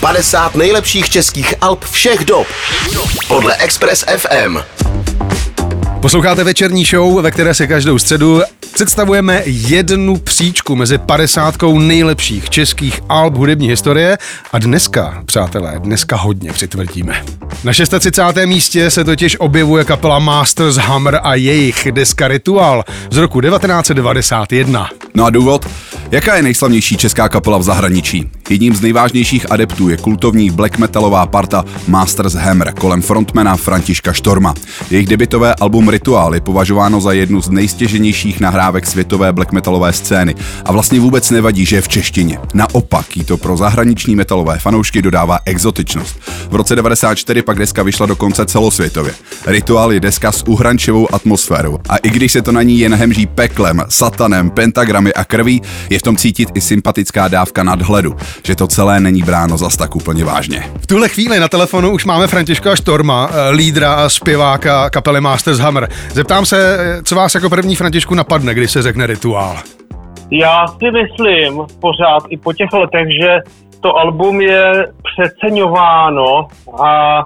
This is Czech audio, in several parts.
50 nejlepších českých alb všech dob podle Express FM. Posloucháte večerní show, ve které se každou středu představujeme jednu příčku mezi 50 nejlepších českých alb hudební historie a dneska, přátelé, dneska hodně přitvrdíme. Na 36. místě se totiž objevuje kapela Master's Hammer a jejich deska Rituál z roku 1991. No a důvod? Jaká je nejslavnější česká kapela v zahraničí? Jedním z nejvážnějších adeptů je kultovní black metalová parta Master's Hammer kolem frontmana Františka Štorma. Jejich debutové album Rituál je považováno za jednu z nejstěženějších nahrávek světové black metalové scény a vlastně vůbec nevadí, že je v češtině. Naopak jí to pro zahraniční metalové fanoušky dodává exotičnost. V roce 1994 pak deska vyšla dokonce celosvětově. Rituál je deska s uhrančivou atmosférou a i když se to na ní jen hemží peklem, satanem, pentagramy a krví, je v tom cítit i sympatická dávka nadhledu, že to celé není bráno zas tak úplně vážně. V tuhle chvíli na telefonu už máme Františka Štorma, lídra a zpěváka kapely Master's Hammer. Zeptám se, co vás jako první, Františku, napadne, když se řekne Rituál? Já si myslím pořád i po těch letech, že to album je přeceňováno a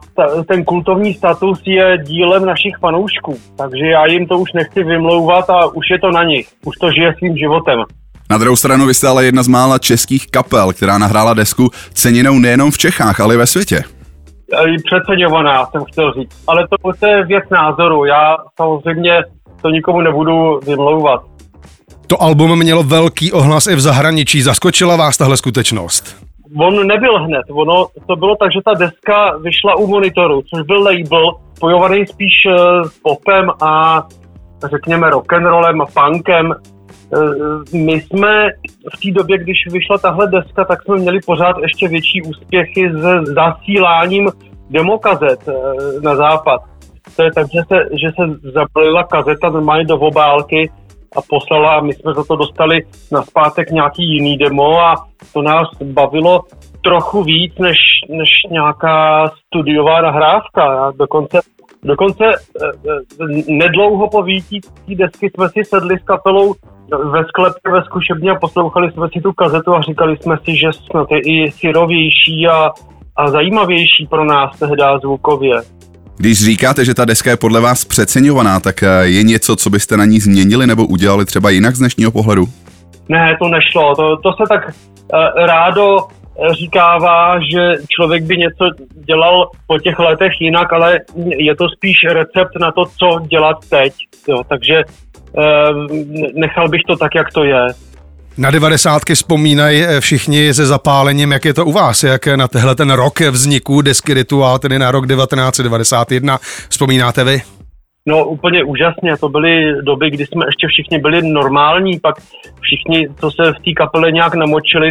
ten kultovní status je dílem našich fanoušků, takže já jim to už nechci vymlouvat a už je to na nich, už to žije svým životem. Na druhou stranu vy jste ale jedna z mála českých kapel, která nahrála desku ceněnou nejenom v Čechách, ale i ve světě. Přeceňovaná, jsem chtěl říct, ale to je věc názoru, já samozřejmě to nikomu nebudu vymlouvat. To album mělo velký ohlas i v zahraničí, zaskočila vás tahle skutečnost? On nebyl hned, ono to bylo tak, že ta deska vyšla u Monitoru, což byl label spojovaný spíš s popem a řekněme rock'n'rollem a punkem. My jsme v té době, když vyšla tahle deska, tak jsme měli pořád ještě větší úspěchy s zasíláním demokazet na západ. To je tak, že se zabalila kazeta normálně do obálky a poslala a my jsme za to dostali nazpátek nějaký jiný demo a to nás bavilo trochu víc než nějaká studiová nahrávka. Dokonce nedlouho po výtí desky jsme si sedli s kapelou ve sklepě, ve zkušebně a poslouchali jsme si tu kazetu a říkali jsme si, že snad je i syrovější a zajímavější pro nás tehdy zvukově. Když říkáte, že ta deska je podle vás přeceňovaná, tak je něco, co byste na ní změnili nebo udělali třeba jinak z dnešního pohledu? Ne, to nešlo. To se tak rádo říkává, že člověk by něco dělal po těch letech jinak, ale je to spíš recept na to, co dělat teď. Jo, takže nechal bych to tak, jak to je. Na 90. vzpomínají všichni se zapálením, jak je to u vás, jak na tehle ten rok vzniku desky Rituál, tedy na rok 1991, vzpomínáte vy? No úplně úžasně, to byly doby, kdy jsme ještě všichni byli normální, pak všichni, co se v té kapele nějak namočili,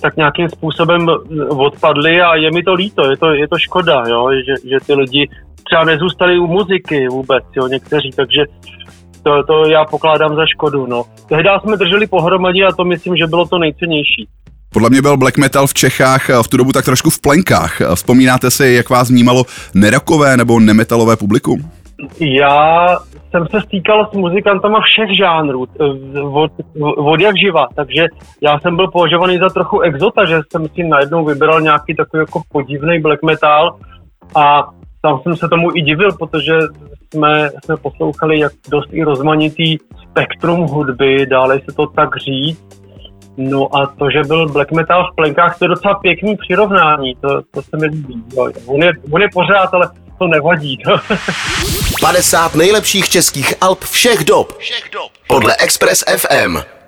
tak nějakým způsobem odpadli a je mi to líto, je to škoda, jo, že ty lidi třeba nezůstali u muziky vůbec, jo, někteří, takže to já pokládám za škodu, no. Tehdy jsme drželi pohromadě a to myslím, že bylo to nejcennější. Podle mě byl black metal v Čechách v tu dobu tak trošku v plenkách. Vzpomínáte si, jak vás vnímalo nerokové nebo nemetalové publikum? Já jsem se stýkal s muzikantama všech žánrů, od jak živa, takže já jsem byl považovaný za trochu exota, že jsem si najednou vybral nějaký takový jako podivný black metal a tam jsem se tomu i divil, protože jsme poslouchali jak dost i rozmanitý spektrum hudby, dále se to tak říct. No a to, že byl black metal v plenkách, to je docela pěkný přirovnání, to se mi líbí. On je pořád, ale to nevadí. 50 nejlepších českých alb všech dob podle Express FM.